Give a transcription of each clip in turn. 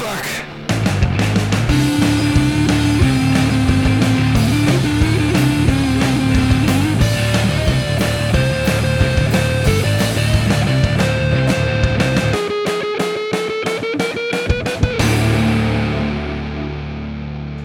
fuck.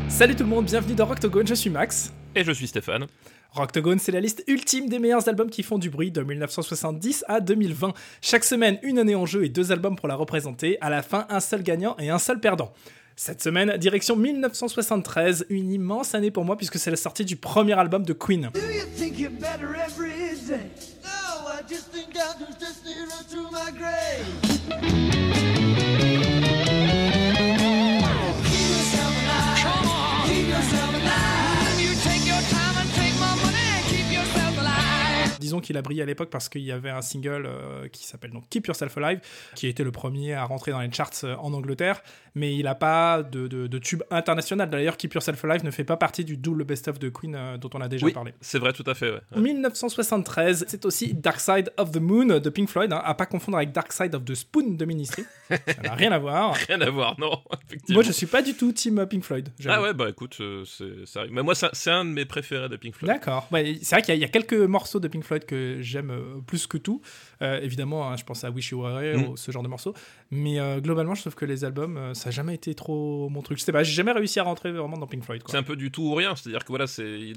Salut tout le monde, bienvenue dans Rocktogone, je suis Max. Et je suis Stéphane. Rocktogone, c'est la liste ultime des meilleurs albums qui font du bruit de 1970 à 2020. Chaque semaine, une année en jeu et deux albums pour la représenter. À la fin, un seul gagnant et un seul perdant. Cette semaine, direction 1973, une immense année pour moi puisque c'est la sortie du premier album de Queen. Do you think you're better every day? No, I just think God was just nearer to my grave. Disons qu'il a brillé à l'époque parce qu'il y avait un single qui s'appelle donc Keep Yourself Alive, qui était le premier à rentrer dans les charts en Angleterre, mais il n'a pas de tube international. D'ailleurs, Keep Yourself Alive ne fait pas partie du double best-of de Queen dont on a déjà parlé. Oui, c'est vrai, tout à fait. Ouais. 1973, c'est aussi Dark Side of the Moon de Pink Floyd, à pas confondre avec Dark Side of the Spoon de Ministry. Ça n'a rien à voir. Rien à voir, non. Effectivement. Moi, je ne suis pas du tout team Pink Floyd. J'avoue. Ah ouais, bah écoute, ça arrive. Mais moi, c'est un de mes préférés de Pink Floyd. D'accord. Ouais, c'est vrai qu'il y a quelques morceaux de Pink Floyd que j'aime plus que tout, évidemment, hein, je pense à Wish You Were Here, ou ce genre de morceaux, mais globalement je trouve que les albums ça n'a jamais été trop mon truc. Je sais pas, j'ai jamais réussi à rentrer vraiment dans Pink Floyd, quoi. C'est un peu du tout ou rien, c'est-à-dire que voilà,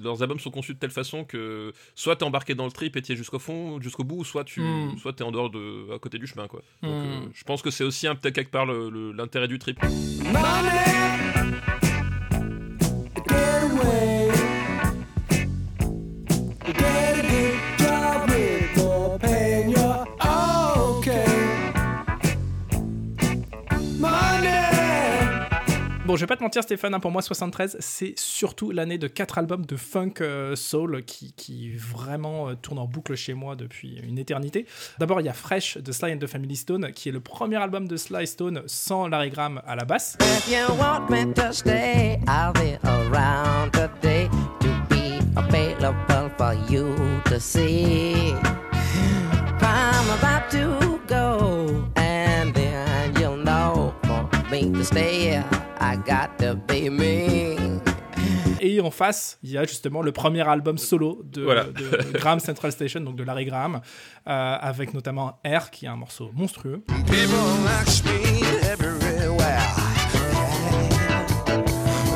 leurs albums sont conçus de telle façon que soit t'es embarqué dans le trip et t'y es jusqu'au fond, jusqu'au bout, soit soit t'es en dehors à côté du chemin, quoi. Donc je pense que c'est aussi peut-être quelque part l'intérêt du trip. Bon, je vais pas te mentir, Stéphane, pour moi, 73, c'est surtout l'année de 4 albums de funk soul qui vraiment tournent en boucle chez moi depuis une éternité. D'abord, il y a Fresh de Sly and the Family Stone, qui est le premier album de Sly Stone sans Larry Graham à la basse. If you want me to stay, I'll be around today to be available for you to see. I'm about to go, and then you'll know for me to stay here. I got to be me. Et en face, il y a justement le premier album solo de Graham Central Station, donc de Larry Graham, avec notamment Air, qui est un morceau monstrueux. People ask me everywhere.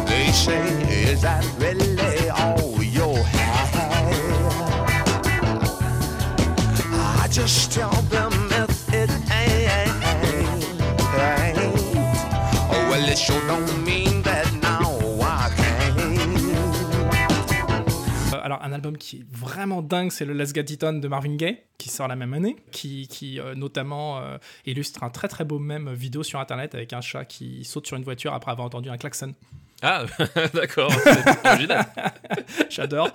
They say, is that really all you have? I just tell them if it ain't. It sure don't mean that now I can. Alors, un album qui est vraiment dingue, c'est le Let's Get It On de Marvin Gaye, qui sort la même année, qui notamment illustre un très très beau mème vidéo sur internet avec un chat qui saute sur une voiture après avoir entendu un klaxon. Ah, d'accord, c'est original. J'adore.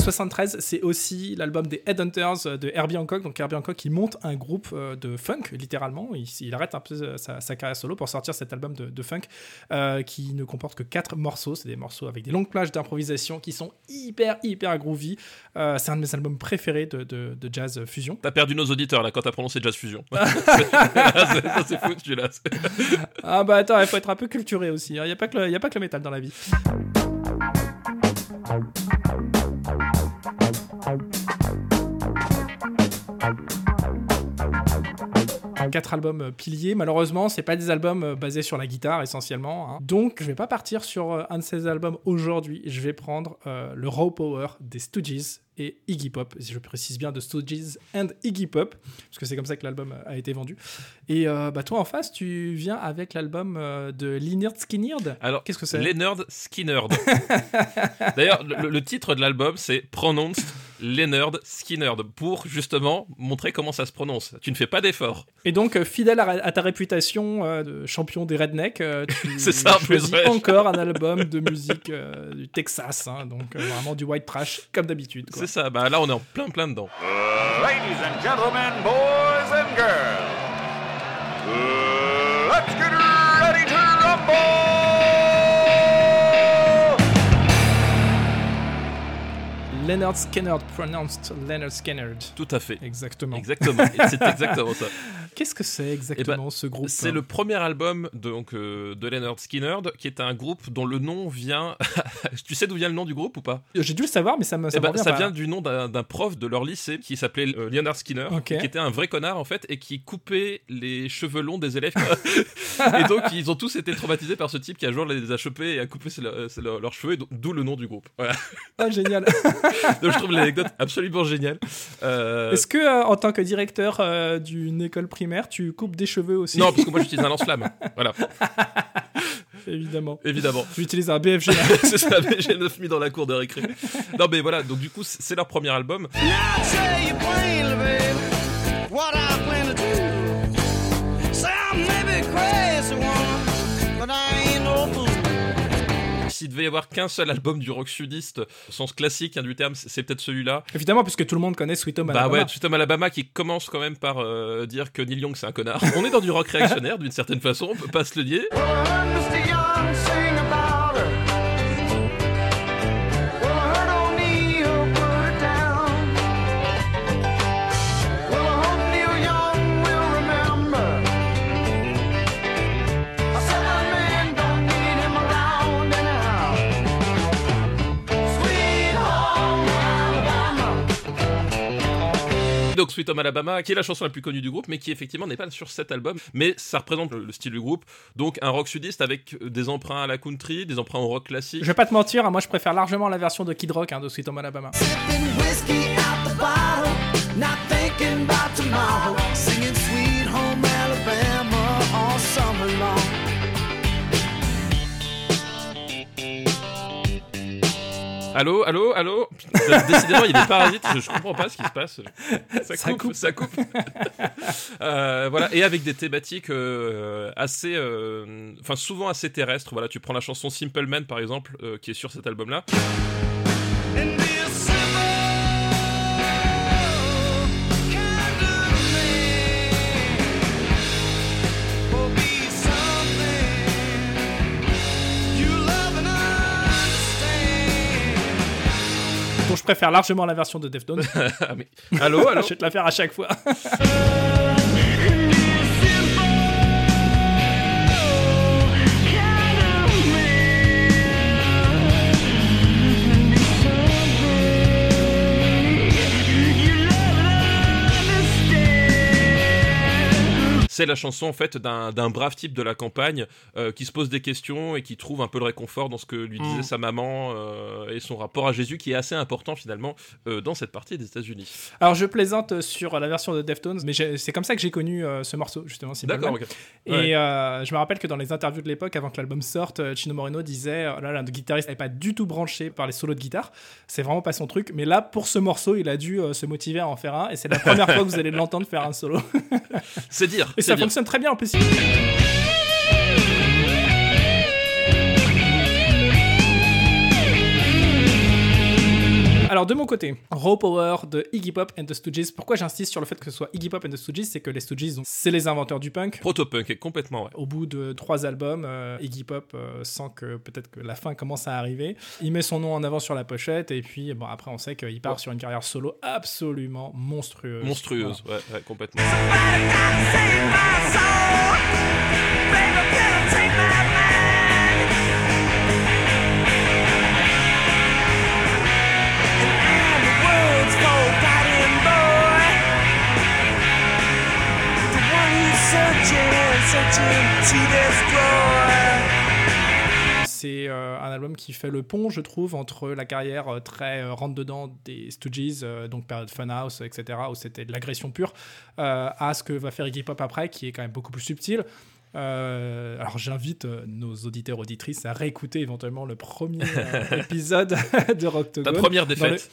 En 73, c'est aussi l'album des Headhunters de Herbie Hancock. Donc Herbie Hancock, il monte un groupe de funk, littéralement. Il arrête un peu sa carrière solo pour sortir cet album de funk qui ne comporte que 4 morceaux. C'est des morceaux avec des longues plages d'improvisation qui sont hyper, hyper groovy. C'est un de mes albums préférés de jazz fusion. T'as perdu nos auditeurs, là, quand t'as prononcé jazz fusion. C'est fou, celui-là. Ah bah attends, il faut être un peu culturé aussi. Il n'y a pas que le métal dans la vie. Quatre albums piliers, malheureusement c'est pas des albums basés sur la guitare essentiellement, hein. Donc je vais pas partir sur un de ces albums aujourd'hui, je vais prendre le Raw Power des Stooges et Iggy Pop, je précise bien de Stooges and Iggy Pop, parce que c'est comme ça que l'album a été vendu. Et toi en face, tu viens avec l'album de Lynyrd Skynyrd. Alors, qu'est-ce que c'est ? Lynyrd Skynyrd. D'ailleurs, le titre de l'album, c'est Pronounced Lynyrd Skynyrd, pour justement montrer comment ça se prononce. Tu ne fais pas d'effort. Et donc, fidèle à ta réputation de champion des rednecks, tu c'est ça, choisis encore un album de musique du Texas, hein, donc vraiment du white trash, comme d'habitude, quoi. C'est ça, bah là on est en plein dedans. Ladies and gentlemen, boys and girls, let's get ready to rumble! Lynyrd Skynyrd, pronounced Lynyrd Skynyrd. Tout à fait. Exactement. Et c'est exactement ça. Qu'est-ce que c'est exactement ce groupe ? C'est le premier album de Lynyrd Skynyrd, qui est un groupe dont le nom vient... Tu sais d'où vient le nom du groupe ou pas ? J'ai dû le savoir, mais ça me revient pas. Ça vient du nom d'un prof de leur lycée qui s'appelait Lynyrd Skynyrd, qui était un vrai connard en fait, et qui coupait les cheveux longs des élèves. Et donc ils ont tous été traumatisés par ce type qui un jour les a chopés et a coupé leurs cheveux, d'où le nom du groupe. Voilà. Ah, génial. Donc je trouve l'anecdote absolument géniale. Est-ce que en tant que directeur d'une école primaire, tu coupes des cheveux aussi ? Non, parce que moi j'utilise un lance-flamme. Voilà. Évidemment. J'utilise un BFG. C'est ça, BFG 9000 dans la cour de récré. Non mais voilà, donc du coup c'est leur premier album. S'il devait y avoir qu'un seul album du rock sudiste, sens classique du terme, c'est peut-être celui-là. Évidemment, puisque tout le monde connaît Sweet Home Alabama. Bah ouais, Sweet Home Alabama qui commence quand même par dire que Neil Young c'est un connard. On est dans du rock réactionnaire d'une certaine façon, on peut pas se le nier. Donc Sweet Home Alabama, qui est la chanson la plus connue du groupe, mais qui effectivement n'est pas sur cet album, mais ça représente le style du groupe, donc un rock sudiste avec des emprunts à la country, des emprunts au rock classique. Je vais pas te mentir, hein, moi je préfère largement la version de Kid Rock de Sweet Home Alabama. Allô. Décidément, il y a des parasites. Je comprends pas ce qui se passe. Ça coupe. Voilà. Et avec des thématiques assez, enfin souvent assez terrestres. Voilà, tu prends la chanson Simple Man par exemple, qui est sur cet album-là. Bon, je préfère largement la version de Deftones. Allô. Je vais te la faire à chaque fois. C'est la chanson en fait d'un brave type de la campagne qui se pose des questions et qui trouve un peu le réconfort dans ce que lui disait sa maman et son rapport à Jésus, qui est assez important finalement dans cette partie des États-Unis. Alors je plaisante sur la version de Deftones, mais c'est comme ça que j'ai connu ce morceau justement. D'accord. Okay. Et ouais. Je me rappelle que dans les interviews de l'époque, avant que l'album sorte, Chino Moreno disait là, le guitariste n'est pas du tout branché par les solos de guitare, c'est vraiment pas son truc. Mais là pour ce morceau, il a dû se motiver à en faire un, et c'est la première fois que vous allez l'entendre faire un solo. C'est dire. Et ça fonctionne très bien en plus. Alors de mon côté, Raw Power de Iggy Pop and the Stooges. Pourquoi j'insiste sur le fait que ce soit Iggy Pop and the Stooges, c'est que les Stooges, c'est les inventeurs du punk. Proto-punk, complètement, ouais. Au bout de 3 albums, Iggy Pop sent que peut-être que la fin commence à arriver. Il met son nom en avant sur la pochette et puis bon, après on sait qu'il part sur une carrière solo absolument monstrueuse. Voilà. ouais, complètement. C'est un album qui fait le pont, je trouve, entre la carrière très rentre-dedans des Stooges, donc période Funhouse, etc., où c'était de l'agression pure, à ce que va faire Iggy Pop après, qui est quand même beaucoup plus subtil. Alors j'invite nos auditeurs auditrices à réécouter éventuellement le premier épisode de Rocktogone. Ta première défaite.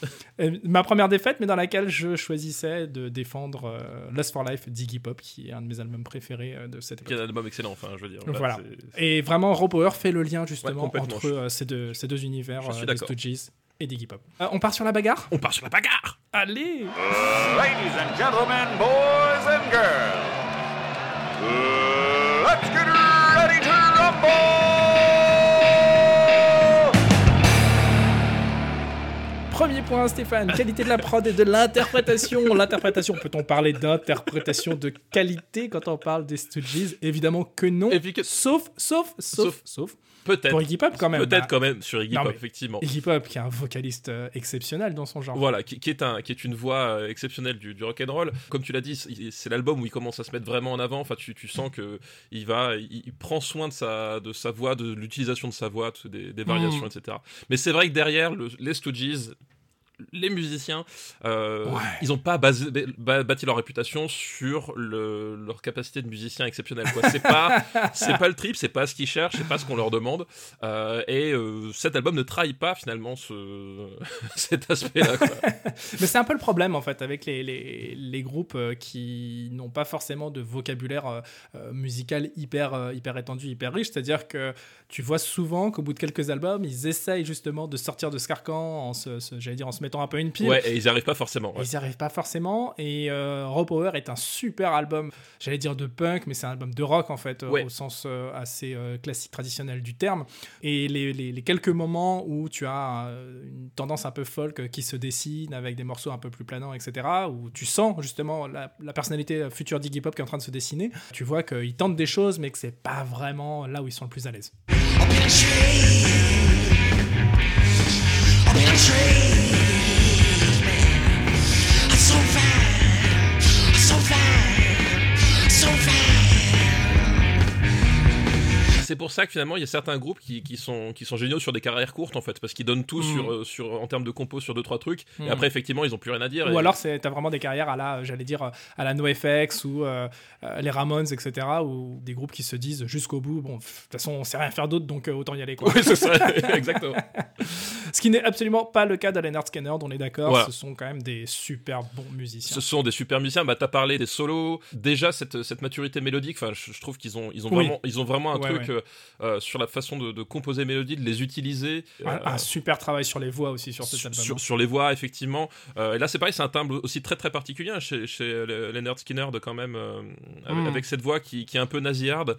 Ma première défaite, mais dans laquelle je choisissais de défendre Lust for Life d'Iggy Pop, qui est un de mes albums préférés de cette époque. Qui est un album excellent, enfin je veux dire. Donc, voilà. Et vraiment Raw Power fait le lien justement entre ces deux univers, les Stooges et d'Iggy Pop. On part sur la bagarre ? On part sur la bagarre ! Allez ! Ladies and gentlemen, boys and girls, let's get ready to rumble. Premier point, Stéphane, qualité de la prod et de l'interprétation. L'interprétation, peut-on parler d'interprétation de qualité quand on parle des Stooges ? Évidemment que non, sauf peut-être. Pour Iggy Pop, quand même. Peut-être, quand même, sur Iggy Pop, effectivement. Iggy Pop, qui est un vocaliste exceptionnel dans son genre. Voilà, qui est une voix exceptionnelle du rock'n'roll. Comme tu l'as dit, c'est l'album où il commence à se mettre vraiment en avant. Enfin, tu sens qu'il prend soin de sa voix, de l'utilisation de sa voix, des variations, etc. Mais c'est vrai que derrière, les Stooges, les musiciens, ils n'ont pas bâti leur réputation sur leur capacité de musicien exceptionnel, quoi. C'est pas le trip, c'est pas ce qu'ils cherchent, c'est pas ce qu'on leur demande. Et cet album ne trahit pas finalement cet aspect-là, quoi. Mais c'est un peu le problème en fait avec les groupes qui n'ont pas forcément de vocabulaire musical hyper étendu, hyper riche. C'est-à-dire que tu vois souvent qu'au bout de quelques albums, ils essayent justement de sortir de ce carcan en se mettant un peu une pile. Ouais, et ils n'y arrivent pas forcément. Ouais. Ils n'y arrivent pas forcément. Et Raw Power est un super album, j'allais dire de punk, mais c'est un album de rock en fait, au sens assez classique, traditionnel du terme. Et les quelques moments où tu as une tendance un peu folk qui se dessine avec des morceaux un peu plus planants, etc., où tu sens justement la personnalité future d'Iggy Pop qui est en train de se dessiner, tu vois qu'ils tentent des choses, mais que c'est pas vraiment là où ils sont le plus à l'aise. C'est pour ça que finalement il y a certains groupes qui sont géniaux sur des carrières courtes en fait, parce qu'ils donnent tout sur en termes de compos sur 2-3 trucs, et après effectivement ils n'ont plus rien à dire. Ou alors t'as vraiment des carrières à la NoFX ou les Ramones, etc., ou des groupes qui se disent jusqu'au bout, bon de toute façon on sait rien faire d'autre donc autant y aller, quoi. Oui, c'est ça, exactement. Ce qui n'est absolument pas le cas de Lynyrd Skynyrd, on est d'accord, voilà. Ce sont quand même des super bons musiciens. Ce sont des super musiciens, bah t'as parlé des solos, déjà cette maturité mélodique, enfin je trouve qu'ils ont vraiment, ils ont vraiment un truc. Sur la façon de composer mélodie, de les utiliser. Un super travail sur les voix aussi, sur cet album. Sur les voix, effectivement. Et là, c'est pareil, c'est un timbre aussi très très particulier chez Lynyrd Skynyrd, quand même, avec cette voix qui est un peu nasillarde,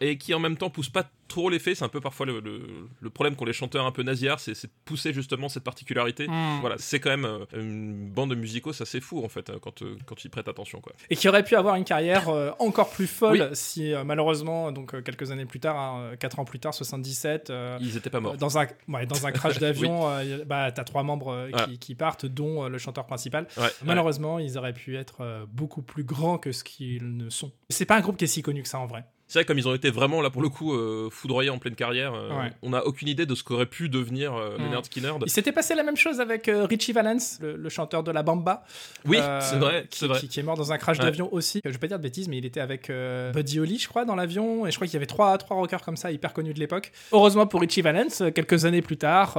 et qui en même temps pousse pas trop l'effet. C'est un peu parfois le problème qu'ont les chanteurs un peu nasillards, c'est de pousser justement cette particularité. Voilà, c'est quand même une bande de musicaux, ça c'est fou en fait, quand tu y prêtes attention, quoi. Et qui aurait pu avoir une carrière encore plus folle si malheureusement, donc quelques années plus tard, 4 ans plus tard, 77, ils étaient pas morts. Dans un crash d'avion, t'as 3 membres qui partent, dont le chanteur principal. Ouais. Malheureusement, ils auraient pu être beaucoup plus grands que ce qu'ils ne sont. C'est pas un groupe qui est si connu que ça en vrai. C'est vrai, comme ils ont été vraiment, là, pour le coup, foudroyés en pleine carrière, on n'a aucune idée de ce qu'aurait pu devenir Lynyrd Skynyrd. Il s'était passé la même chose avec Richie Valens, le chanteur de La Bamba. Oui, c'est vrai. Qui est mort dans un crash d'avion aussi. Je ne vais pas dire de bêtises, mais il était avec Buddy Holly, je crois, dans l'avion. Et je crois qu'il y avait 3 rockers comme ça, hyper connus de l'époque. Heureusement pour Richie Valens, quelques années plus tard,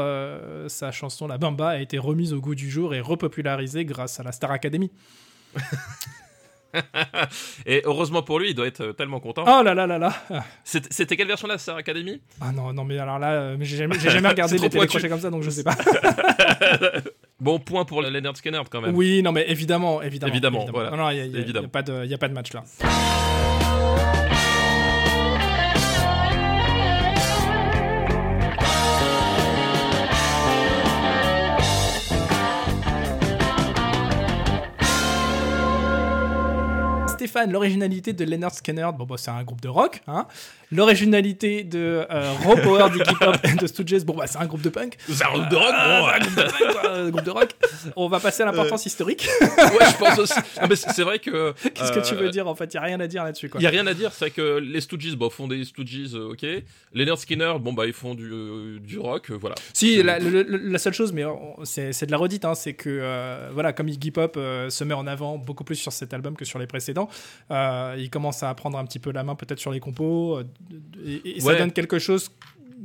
sa chanson La Bamba a été remise au goût du jour et repopularisée grâce à la Star Academy. Et heureusement pour lui, il doit être tellement content. Oh là là là là. C'était quelle version là, Star Academy ? Ah non mais alors là, j'ai jamais regardé les télécrochés comme ça, donc je sais pas. Bon, point pour Lynyrd Skynyrd quand même. Oui, non mais évidemment. Voilà. Non, il y a pas de match là. Stéphane, l'originalité de Lynyrd Skynyrd, c'est un groupe de rock, hein. L'originalité de Raw Power, d'Iggy Pop et de Stooges, c'est un groupe de punk. C'est un groupe de rock, groupe de rock. On va passer à l'importance historique. Ouais, je pense aussi. Non, mais c'est vrai que. Qu'est-ce que tu veux dire en fait ? Il y a rien à dire là-dessus, quoi. Il y a rien à dire, c'est vrai que les Stooges, font des Stooges, ok. Lynyrd Skynyrd, ils font du rock, voilà. Si, la seule chose, mais c'est de la redite, hein, c'est que comme Iggy Pop se met en avant beaucoup plus sur cet album que sur les précédents. Il commence à apprendre un petit peu la main peut-être sur les compos, et ça donne quelque chose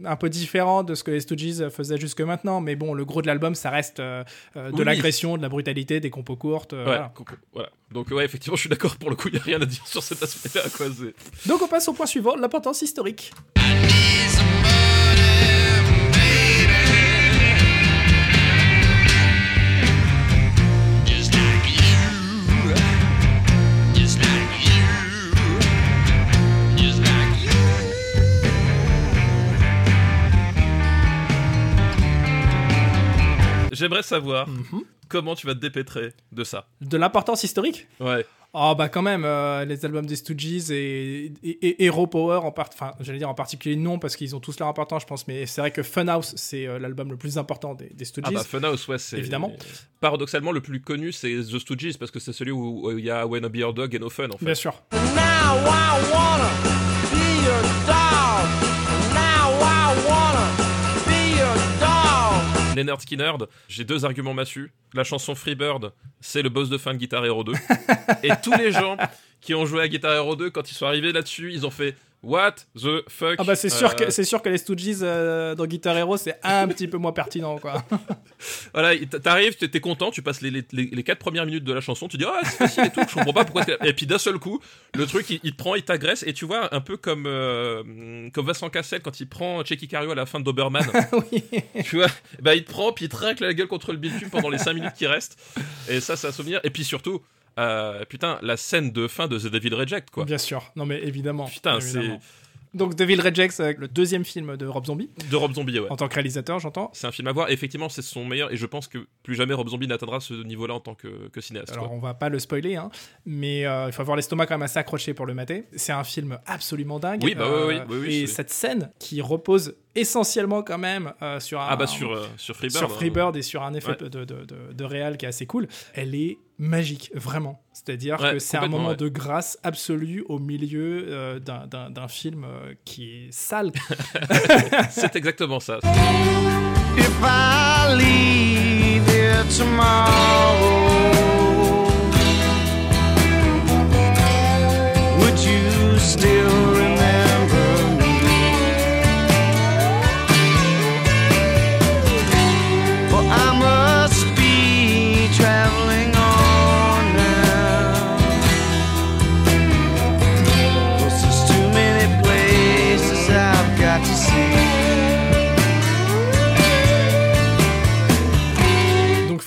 un peu différent de ce que les Stooges faisaient jusque maintenant, mais bon, le gros de l'album, ça reste de l'agression, de la brutalité, des compos courtes. Voilà. Donc ouais, effectivement, je suis d'accord, pour le coup, il n'y a rien à dire sur cet aspect-là. Donc on passe au point suivant, l'importance historique. J'aimerais savoir comment tu vas te dépêtrer de ça. De l'importance historique ? Ouais. Oh bah quand même, les albums des Stooges et Raw Power, en particulier non, parce qu'ils ont tous leur importance, je pense, mais c'est vrai que Funhouse, c'est l'album le plus important des Stooges. Ah bah Funhouse, ouais, c'est... Évidemment. Paradoxalement, le plus connu, c'est The Stooges, parce que c'est celui où il y a I Wanna Be Your Dog et No Fun, en fait. Bien sûr. Now I wanna be your dog. Now I wanna... Lynyrd Skynyrd, j'ai deux arguments massus. La chanson Freebird, c'est le boss de fin de Guitar Hero 2. Et tous les gens qui ont joué à Guitar Hero 2, quand ils sont arrivés là-dessus, ils ont fait « What the fuck ?» Ah bah c'est sûr que les Stooges dans Guitar Hero, c'est un petit peu moins pertinent, quoi. Voilà, t'arrives, t'es content, tu passes les 4 premières minutes de la chanson, tu dis « Ah, c'est facile et tout, je comprends pas pourquoi... » Et puis d'un seul coup, le truc, il te prend, il t'agresse, et tu vois, un peu comme Vincent Cassel quand il prend Checky Cario à la fin de Doberman. Oui. Tu vois, bah il te prend, puis il te racle la gueule contre le bitume pendant les 5 minutes qui restent. Et ça, c'est un souvenir. Et puis surtout... la scène de fin de The Devil Reject, quoi. Bien sûr, non mais évidemment. Putain, évidemment. C'est... Donc The Devil Reject, c'est le deuxième film de Rob Zombie. De Rob Zombie, ouais. En tant que réalisateur, j'entends. C'est un film à voir, effectivement, c'est son meilleur, et je pense que plus jamais Rob Zombie n'atteindra ce niveau-là en tant que cinéaste. Alors, quoi. On va pas le spoiler, hein, mais il faut avoir l'estomac quand même assez accroché pour le mater. C'est un film absolument dingue. Oui, bah oui. Et cette scène qui repose... essentiellement quand même sur un... Ah bah sur Freebird. Sur Freebird, hein. Et sur un effet de réal qui est assez cool. Elle est magique, vraiment. C'est-à-dire que c'est un moment de grâce absolue au milieu d'un film qui est sale. C'est exactement ça. If I leave here tomorrow, would you still remember?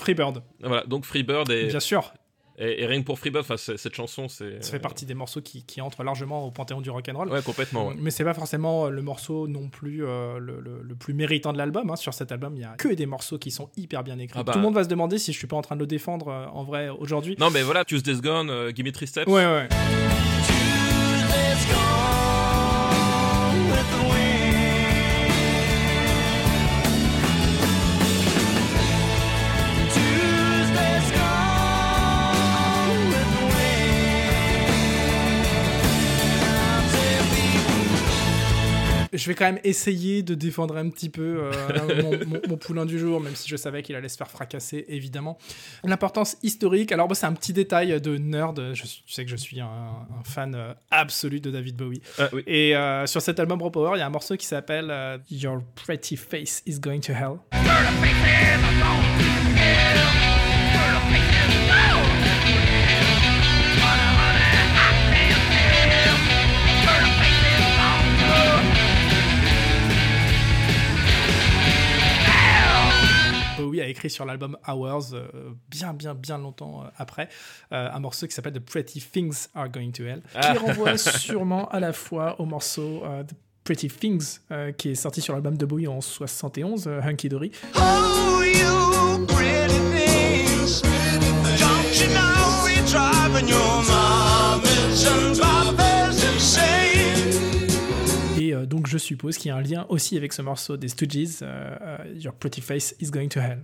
Freebird. Voilà, donc Freebird et... Bien sûr. Et rien que pour Freebird, cette chanson, c'est... Ça fait partie des morceaux qui entrent largement au panthéon du rock'n'roll. Ouais, complètement. Ouais. Mais c'est pas forcément le morceau non plus le plus méritant de l'album. Hein. Sur cet album, il y a que des morceaux qui sont hyper bien écrits. Ah bah... Tout le monde va se demander si je suis pas en train de le défendre en vrai aujourd'hui. Non, mais voilà, Tuesday's Gone, Gimme Three Steps. Ouais. Tuesday's Gone with the wind. Je vais quand même essayer de défendre un petit peu mon poulain du jour, même si je savais qu'il allait se faire fracasser, évidemment. L'importance historique, alors c'est un petit détail de nerd, tu sais que je suis un fan absolu de David Bowie. Oui. Et sur cet album Raw Power, il y a un morceau qui s'appelle « Your Pretty Face is Going to Hell ». Bowie a écrit sur l'album Hours bien longtemps après un morceau qui s'appelle The Pretty Things Are Going to Hell, qui renvoie sûrement à la fois au morceau The Pretty Things qui est sorti sur l'album de Bowie en 71, Hunky Dory. Oh, you pretty things, don't you know we're driving your mommies and papas insane. Et donc je suppose qu'il y a un lien aussi avec ce morceau des Stooges, Your Pretty Face is Going to Hell.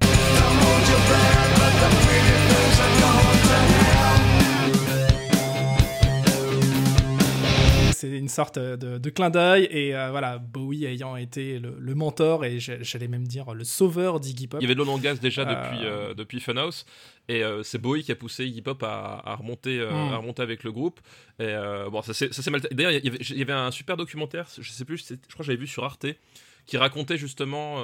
c'est une sorte de clin d'œil, et voilà, Bowie ayant été le mentor, et j'allais même dire le sauveur d'Iggy Pop. Il y avait de l'eau dans le gaz déjà depuis Funhouse, et c'est Bowie qui a poussé Iggy Pop à remonter avec le groupe. Et bon, ça c'est mal. D'ailleurs, il y avait un super documentaire, je sais plus, je crois que j'avais vu sur Arte, qui racontait justement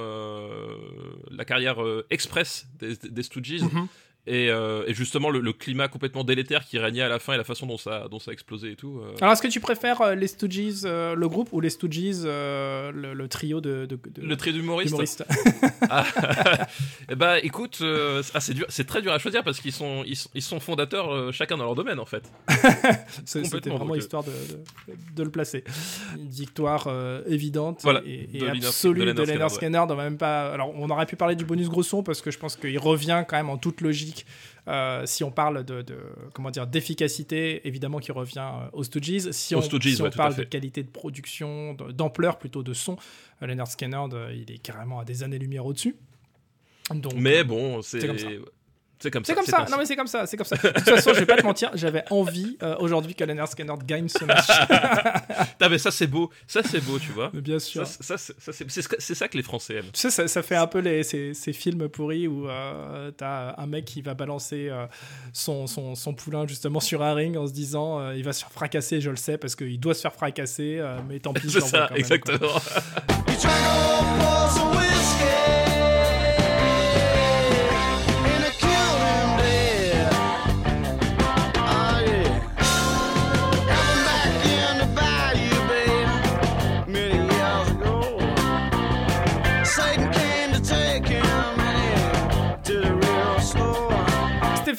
la carrière express des Stooges. Mm-hmm. Et justement le climat complètement délétère qui régnait à la fin et la façon dont ça a explosé et tout. Alors est-ce que tu préfères les Stooges le groupe ou les Stooges le trio de le trio d'humoristes. Bah écoute, c'est dur, c'est très dur à choisir parce qu'ils sont fondateurs chacun dans leur domaine en fait. C'était vraiment histoire de le placer. Une victoire évidente, voilà, et absolue de Lynyrd Skynyrd. On va même pas. Alors on aurait pu parler du bonus gros son parce que je pense qu'il revient quand même en toute logique. Si on parle d'efficacité, évidemment qui revient aux Stooges. Si on parle de qualité de production, d'ampleur plutôt de son, Lynyrd Skynyrd, il est carrément à des années-lumière au-dessus. Donc, mais bon, c'est comme ça. C'est comme ça. Non mais c'est comme ça. De toute façon, je vais pas te mentir, j'avais envie aujourd'hui que Lynyrd Skynyrd gagne ce match. Ah mais ça c'est beau, tu vois. Mais bien sûr. C'est ça que les Français aiment. Tu sais, ça fait un peu ces films pourris où t'as un mec qui va balancer son poulain justement sur un ring en se disant il va se faire fracasser, je le sais parce qu'il doit se faire fracasser, mais tant pis. C'est ça, quand exactement. Même,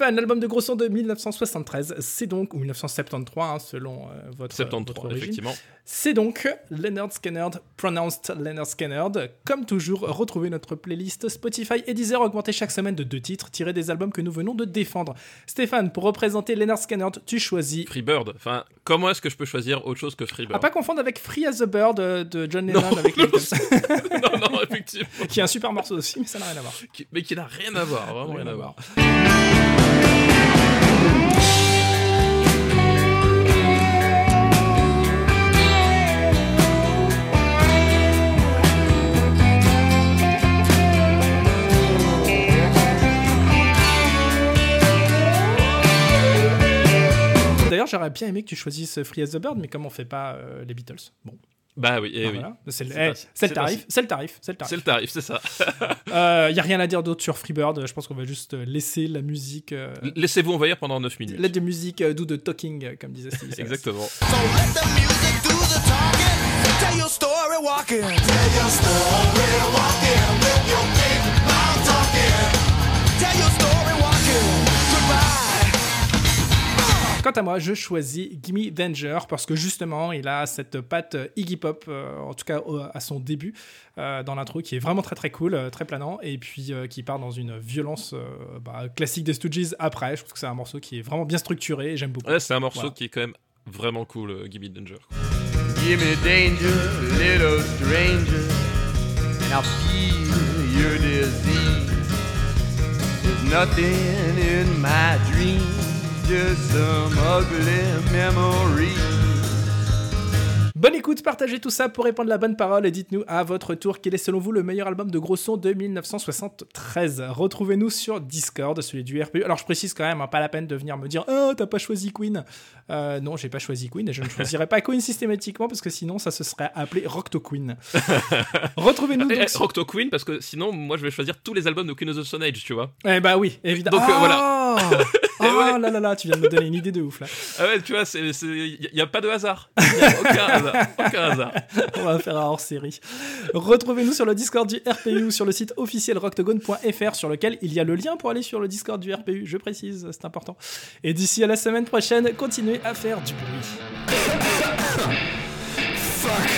un album de gros son de 1973, c'est donc, ou 1973 selon votre origine. Effectivement. C'est donc Lynyrd Skynyrd, Pronounced Lynyrd Skynyrd. Comme toujours, retrouvez notre playlist Spotify et Deezer augmentée chaque semaine de 2 titres tirés des albums que nous venons de défendre. Stéphane, pour représenter Lynyrd Skynyrd, tu choisis Freebird. Enfin, comment est-ce que je peux choisir autre chose que Freebird ? À pas confondre avec Free as a Bird de John Lennon avec les Non, effectivement. Qui est un super morceau aussi, mais ça n'a rien à voir. Mais qui n'a rien à voir, vraiment rien à voir. D'ailleurs, j'aurais bien aimé que tu choisisses Free as the Bird, mais comme on fait pas les Beatles, bon. Bah oui, et voilà. C'est le tarif, c'est ça. Il n'y a rien à dire d'autre sur Freebird, je pense qu'on va juste laisser la musique... Laissez-vous envahir pendant 9 minutes. Let the music do the talking, comme disait Steve. Exactement. So let the music do the talking, tell your story walking, tell your story walking, with your big mouth talking, tell your story walking, goodbye. Quant à moi, je choisis Gimme Danger parce que justement, il a cette patte Iggy Pop, en tout cas à son début, dans l'intro, qui est vraiment très très cool, très planant, et puis qui part dans une violence classique des Stooges après. Je trouve que c'est un morceau qui est vraiment bien structuré et j'aime beaucoup. Ouais, c'est un morceau qui est quand même vraiment cool, Gimme Danger. Gimme danger, little stranger, and I'll feel your disease. There's nothing in my dream. Some ugly memories. Bonne écoute, partagez tout ça pour répandre la bonne parole et dites-nous à votre tour quel est selon vous le meilleur album de gros son de 1973. Retrouvez-nous sur Discord, celui du RPU. Alors je précise quand même, pas la peine de venir me dire « Oh, t'as pas choisi Queen !» Non, j'ai pas choisi Queen et je ne choisirai pas Queen systématiquement parce que sinon ça se serait appelé Rocktogone. Retrouvez-nous donc... Rocktogone parce que sinon, moi je vais choisir tous les albums de Queen of the Stone Age, tu vois. Eh bah oui, évidemment. Donc voilà. Oh là là là, tu viens de me donner une idée de ouf là. Ah ouais, tu vois, il n'y a pas de hasard. Aucun hasard. On va faire un hors-série. Retrouvez-nous sur le Discord du RPU, sur le site officiel rocktogone.fr, sur lequel il y a le lien pour aller sur le Discord du RPU, je précise, c'est important. Et d'ici à la semaine prochaine, continuez à faire du bruit. Fuck.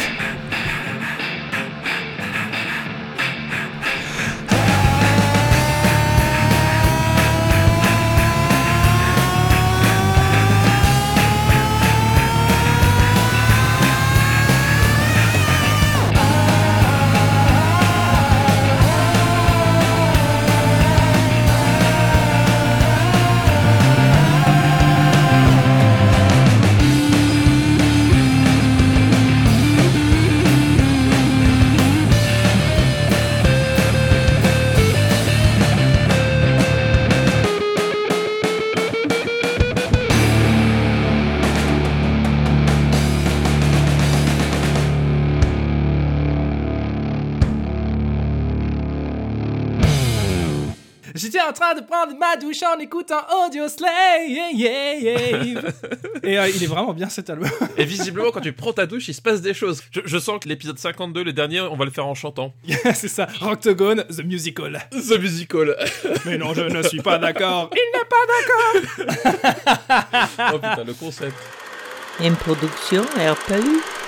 J'étais en train de prendre ma douche en écoutant Audio Slay, yeah, yeah, yeah. Et il est vraiment bien cet album. Et visiblement, quand tu prends ta douche, il se passe des choses. Je sens que l'épisode 52, le dernier, on va le faire en chantant. C'est ça, Rocktogone, The Musical. The Musical. Mais non, je ne suis pas d'accord. Il n'est pas d'accord. Oh putain, le concept. Une production RPU.